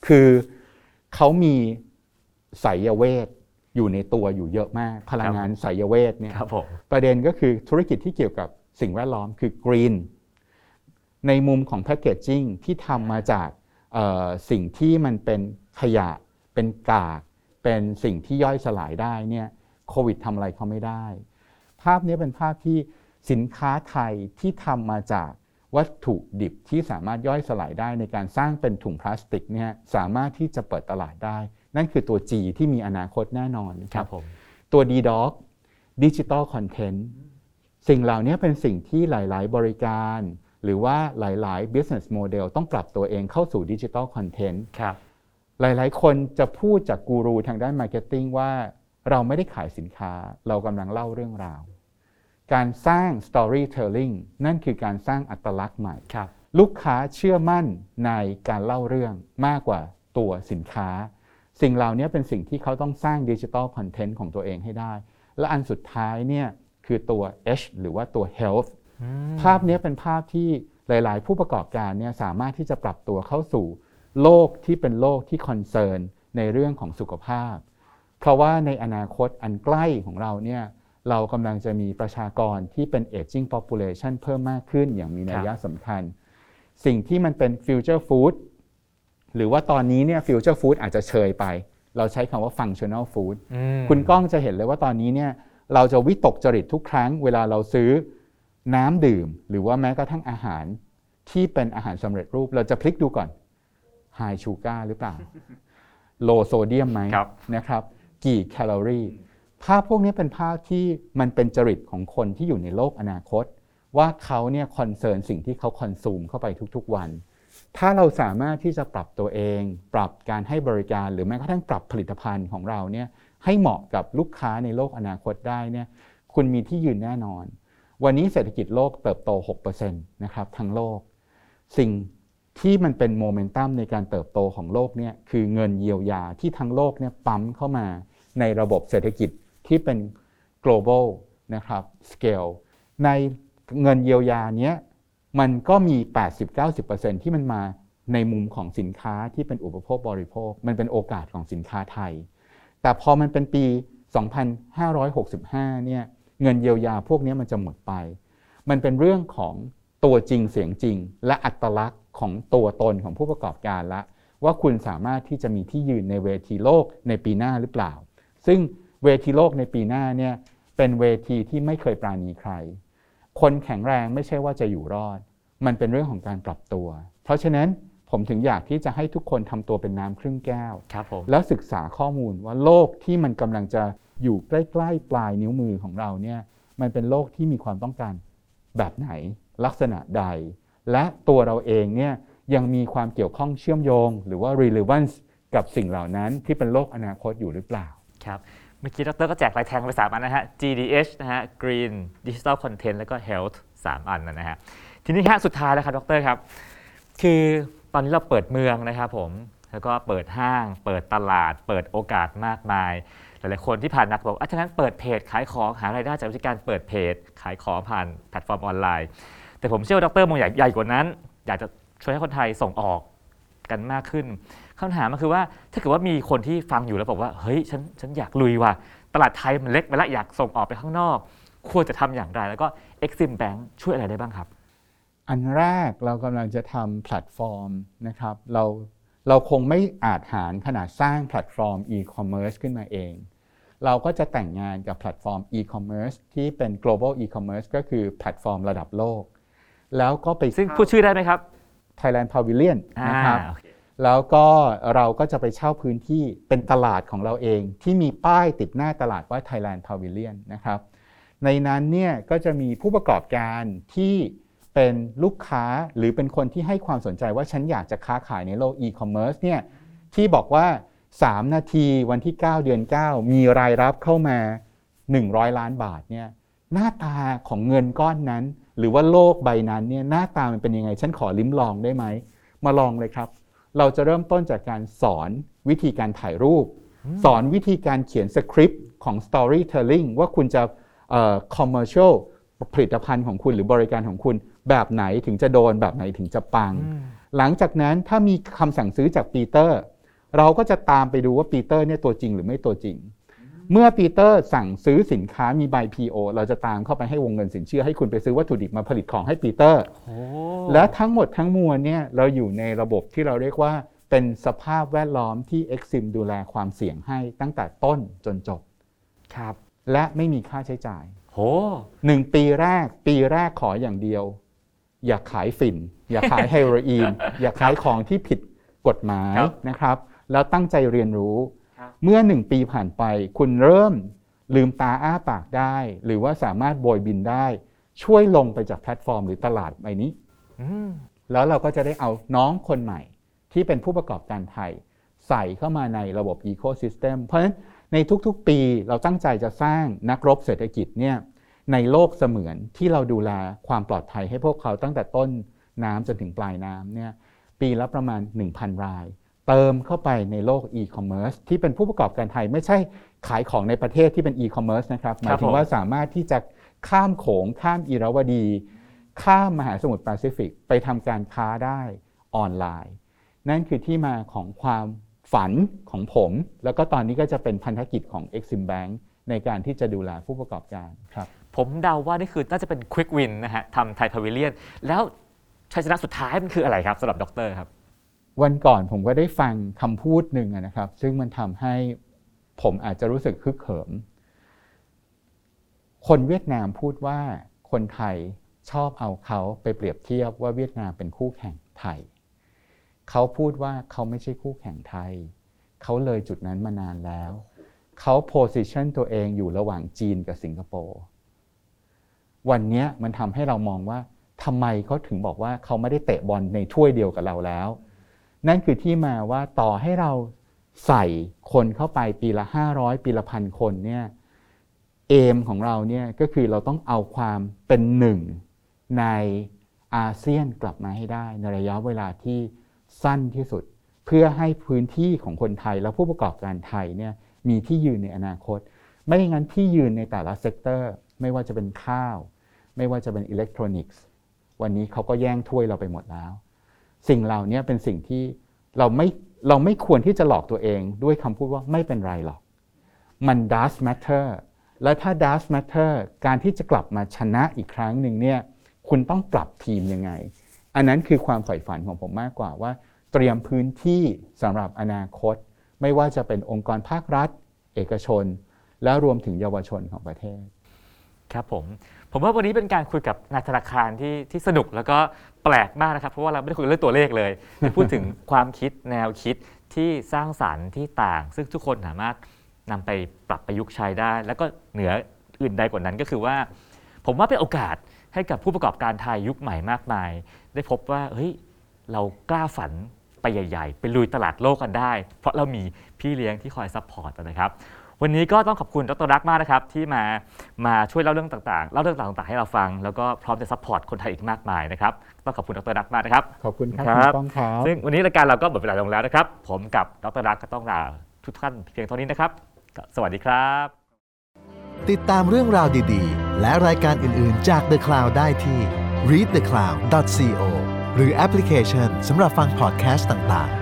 คือเขามีไสยเวทอยู่ในตัวอยู่เยอะมากพลังงานไสยเวทเนี่ยประเด็นก็คือธุรกิจที่เกี่ยวกับสิ่งแวดล้อมคือกรีนในมุมของแพคเกจจิ้งที่ทำมาจากสิ่งที่มันเป็นขยะเป็นกากเป็นสิ่งที่ย่อยสลายได้เนี่ยโควิดทำอะไรเขาไม่ได้ภาพนี้เป็นภาพที่สินค้าไทยที่ทำมาจากวัตถุดิบที่สามารถย่อยสลายได้ในการสร้างเป็นถุงพลาสติกเนี่ยสามารถที่จะเปิดตลาดได้นั่นคือตัว G ที่มีอนาคตแน่นอนครับผมตัว D-Doc Digital Content สิ่งเหล่านี้เป็นสิ่งที่หลายๆบริการหรือว่าหลายๆ Business Model ต้องปรับตัวเองเข้าสู่ Digital Content ครับหลายๆคนจะพูดจากกูรูทางด้าน Marketing ว่าเราไม่ได้ขายสินค้าเรากำลังเล่าเรื่องราวการสร้าง storytelling นั่นคือการสร้างอัตลักษณ์ใหม่ลูกค้าเชื่อมั่นในการเล่าเรื่องมากกว่าตัวสินค้าสิ่งเหล่านี้เป็นสิ่งที่เขาต้องสร้าง digital content ของตัวเองให้ได้และอันสุดท้ายเนี่ยคือตัว H หรือว่าตัว health ภาพนี้เป็นภาพที่หลายๆผู้ประกอบการเนี่ยสามารถที่จะปรับตัวเข้าสู่โลกที่เป็นโลกที่ concern ในเรื่องของสุขภาพเพราะว่าในอนาคตอันใกล้ของเราเนี่ยเรากำลังจะมีประชากรที่เป็น aging population เพิ่มมากขึ้นอย่างมีนัยสำคัญสิ่งที่มันเป็น future food หรือว่าตอนนี้เนี่ย future food อาจจะเชยไปเราใช้คำว่า functional food คุณก้องจะเห็นเลยว่าตอนนี้เนี่ยเราจะวิตกจริตทุกครั้งเวลาเราซื้อน้ำดื่มหรือว่าแม้กระทั่งอาหารที่เป็นอาหารสำเร็จรูปเราจะพลิกดูก่อน high sugar หรือเปล่า low sodium ไหมนะครับกี่แคลอรี่ ภาพพวกนี้เป็นภาพที่มันเป็นจริตของคนที่อยู่ในโลกอนาคตว่าเขาเนี่ยคอนเซิร์นสิ่งที่เขาคอนซูมเข้าไปทุกๆวันถ้าเราสามารถที่จะปรับตัวเองปรับการให้บริการหรือแม้กระทั่งปรับผลิตภัณฑ์ของเราเนี่ยให้เหมาะกับลูกค้าในโลกอนาคตได้เนี่ยคุณมีที่ยืนแน่นอนวันนี้เศรษฐกิจโลกเติบโต 6% นะครับทั้งโลกสิ่งที่มันเป็นโมเมนตัมในการเติบโตของโลกเนี่ยคือเงินเยียวยาที่ทั้งโลกเนี่ยปั๊มเข้ามาในระบบเศรษฐกิจที่เป็น global นะครับ scale ในเงินเยียวยาเนี้ยมันก็มี 80-90% ที่มันมาในมุมของสินค้าที่เป็นอุปโภคบริโภคมันเป็นโอกาสของสินค้าไทยแต่พอมันเป็นปี 2565 เนี่ยเงินเยียวยาพวกนี้มันจะหมดไปมันเป็นเรื่องของตัวจริงเสียงจริงและอัตลักษณ์ของตัวตนของผู้ประกอบการละว่าคุณสามารถที่จะมีที่ยืนในเวทีโลกในปีหน้าหรือเปล่าซึ่งเวทีโลกในปีหน้าเนี่ยเป็นเวทีที่ไม่เคยปราณีใครคนแข็งแรงไม่ใช่ว่าจะอยู่รอดมันเป็นเรื่องของการปรับตัวเพราะฉะนั้นผมถึงอยากที่จะให้ทุกคนทำตัวเป็นน้ำครึ่งแก้วแล้วศึกษาข้อมูลว่าโลกที่มันกำลังจะอยู่ใกล้ๆปลายนิ้วมือของเราเนี่ยมันเป็นโลกที่มีความต้องการแบบไหนลักษณะใดและตัวเราเองเนี่ยยังมีความเกี่ยวข้องเชื่อมโยงหรือว่า relevance กับสิ่งเหล่านั้นที่เป็นโลกอนาคตอยู่หรือเปล่าครับเมื่อกี้ดร.ก็แจกลายแทงไป3อันนะฮะ GDH นะฮะ Green Digital Content แล้วก็ Health 3อันนะฮะทีนี้ฮะสุดท้ายแล้วครับดร.ครับคือตอนนี้เราเปิดเมืองนะครับผมแล้วก็เปิดห้างเปิดตลาดเปิดโอกาสมากมายหลายๆคนที่ผ่านนักบอกฉะนั้นเปิดเพจขายของหารายได้จากวิธีการเปิดเพจขายของผ่านแพลตฟอร์มออนไลน์แต่ผมเชื่อว่าดร.มองใหญ่กว่านั้นอยากจะช่วยให้คนไทยส่งออกกันมากขึ้นคำถามก็คือว่าถ้าเกิดว่ามีคนที่ฟังอยู่แล้วบอกว่าเฮ้ยฉันอยากลุยว่ะตลาดไทยมันเล็กไปละอยากส่งออกไปข้างนอกควรจะทำอย่างไรแล้วก็ Exim Bank ช่วยอะไรได้บ้างครับอันแรกเรากำลังจะทำแพลตฟอร์มนะครับเราคงไม่อาจหารขนาดสร้างแพลตฟอร์ม e-commerce ขึ้นมาเองเราก็จะแต่งงานกับแพลตฟอร์ม e-commerce ที่เป็น global e-commerce ก็คือแพลตฟอร์มระดับโลกแล้วก็ไปซึ่งพูดชื่อได้ไหมครับ Thailand Pavilion นะครับแล้วก็เราก็จะไปเช่าพื้นที่เป็นตลาดของเราเองที่มีป้ายติดหน้าตลาดว่า Thailand Pavilion นะครับในนั้นเนี่ยก็จะมีผู้ประกอบการที่เป็นลูกค้าหรือเป็นคนที่ให้ความสนใจว่าฉันอยากจะค้าขายในโลก e-commerce เนี่ยที่บอกว่า3นาทีวันที่9เดือน9มีรายรับเข้ามา100ล้านบาทเนี่ยหน้าตาของเงินก้อนนั้นหรือว่าโลกใบนั้นเนี่ยหน้าตามันเป็นยังไงฉันขอลิ้มลองได้ไหมมาลองเลยครับเราจะเริ่มต้นจากการสอนวิธีการถ่ายรูปสอนวิธีการเขียนสคริปต์ของ storytelling ว่าคุณจะcommercial ผลิตภัณฑ์ของคุณหรือบริการของคุณแบบไหนถึงจะโดนแบบไหนถึงจะปังหลังจากนั้นถ้ามีคำสั่งซื้อจากปีเตอร์เราก็จะตามไปดูว่าปีเตอร์เนี่ยตัวจริงหรือไม่ตัวจริงเมื่อปีเตอร์สั่งซื้อสินค้ามีใบ PO เราจะตามเข้าไปให้วงเงินสินเชื่อให้คุณไปซื้อวัตถุดิบมาผลิตของให้ปีเตอร์และทั้งหมดทั้งมวลเนี่ยเราอยู่ในระบบที่เราเรียกว่าเป็นสภาพแวดล้อมที่ Exim ดูแลความเสี่ยงให้ตั้งแต่ต้นจนจบครับและไม่มีค่าใช้จ่ายโห1ปีแรกขออย่างเดียวอย่าขายฝิ่นอย่าขายเฮโรอีนอย่าขายของที่ผิดกฎหมายนะครับแล้วตั้งใจเรียนรู้เมื่อ1ปีผ่านไปคุณเริ่มลืมตาอ้าปากได้หรือว่าสามารถโบยบินได้ช่วยลงไปจากแพลตฟอร์มหรือตลาดใบนี้แล้วเราก็จะได้เอาน้องคนใหม่ที่เป็นผู้ประกอบการไทยใส่เข้ามาในระบบอีโคซิสเต็มเพราะฉะนั้นในทุกๆปีเราตั้งใจจะสร้างนักรบเศรษฐกิจเนี่ยในโลกเสมือนที่เราดูแลความปลอดภัยให้พวกเขาตั้งแต่ต้นน้ำจนถึงปลายน้ำเนี่ยปีละประมาณ 1,000 รายเติมเข้าไปในโลก e-commerce ที่เป็นผู้ประกอบการไทยไม่ใช่ขายของในประเทศที่เป็น e-commerce นะครับหมายถึงว่าสามารถที่จะข้ามโขงข้ามอิราวดีข้ามมหาสมุทรแปซิฟิกไปทำการค้าได้ออนไลน์นั่นคือที่มาของความฝันของผมแล้วก็ตอนนี้ก็จะเป็นพันธกิจของ Exim Bank ในการที่จะดูแลผู้ประกอบการครับผมเดาว่านี่คือน่าจะเป็น Quick Win นะฮะทำ Thai Pavilion แล้วชัยชนะสุดท้ายมันคืออะไรครับสำหรับดร.ครับวันก่อนผมก็ได้ฟังคำพูดหนึ่งนะครับซึ่งมันทำให้ผมอาจจะรู้สึกคึกเหิมคนเวียดนามพูดว่าคนไทยชอบเอาเขาไปเปรียบเทียบว่าเวียดนามเป็นคู่แข่งไทยเขาพูดว่าเขาไม่ใช่คู่แข่งไทยเขาเลยจุดนั้นมานานแล้ว เขาโพสิชันตัวเองอยู่ระหว่างจีนกับสิงคโปร์วันนี้มันทำให้เรามองว่าทำไมเขาถึงบอกว่าเขาไม่ได้เตะบอลในถ้วยเดียวกับเราแล้วนั่นคือที่มาว่าต่อให้เราใส่คนเข้าไปปีละ500ปีละพันคนเนี่ยเอมของเราเนี่ยก็คือเราต้องเอาความเป็นหนึ่งในอาเซียนกลับมาให้ได้ในระยะเวลาที่สั้นที่สุดเพื่อให้พื้นที่ของคนไทยและผู้ประกอบการไทยเนี่ยมีที่ยืนในอนาคตไม่อย่างนั้นที่ยืนในแต่ละเซกเตอร์ไม่ว่าจะเป็นข้าวไม่ว่าจะเป็นอิเล็กทรอนิกส์วันนี้เขาก็แย่งถ้วยเราไปหมดแล้วสิ่งเหล่านี้เป็นสิ่งที่เราไม่ควรที่จะหลอกตัวเองด้วยคำพูดว่าไม่เป็นไรหรอกมัน does matter และถ้า does matter การที่จะกลับมาชนะอีกครั้งหนึ่งเนี่ยคุณต้องปรับทีมยังไงอันนั้นคือความใฝ่ฝันของผมมากกว่าว่าเตรียมพื้นที่สำหรับอนาคตไม่ว่าจะเป็นองค์กรภาครัฐเอกชนและรวมถึงเยาวชนของประเทศครับผมว่าวันนี้เป็นการคุยกับนายธนาคารที่สนุกแล้วก็แปลกมากนะครับเพราะว่าเราไม่ได้คุยเรื่องตัวเลขเลยพูดถึงความคิดแนวคิดที่สร้างสรรค์ที่ต่างซึ่งทุกคนสามารถนำไปปรับประยุกต์ใช้ได้แล้วก็เหนืออื่นใดกว่านั้นก็คือว่าผมว่าเป็นโอกาสให้กับผู้ประกอบการไทยยุคใหม่มากมายได้พบว่าเฮ้ยเรากล้าฝันไปใหญ่ๆไปลุยตลาดโลกกันได้เพราะเรามีพี่เลี้ยงที่คอยซัพพอร์ตนะครับวันนี้ก็ต้องขอบคุณดร.รักมากนะครับที่มาช่วยเล่าเรื่องต่างๆให้เราฟังแล้วก็พร้อมจะซัพพอร์ตคนไทยอีกมากมายนะครับต้องขอบคุณดร.รักมากนะครับขอบคุณครับซึ่งวันนี้รายการเราก็หมดเวลาลงแล้วนะครับผมกับดร.รักก็ต้องลาทุกท่านเพียงเท่านี้นะครับสวัสดีครับติดตามเรื่องราวดีๆและรายการอื่นๆจาก The Cloud ได้ที่ readthecloud.co หรือแอปพลิเคชันสำหรับฟังพอดแคสต์ต่างๆ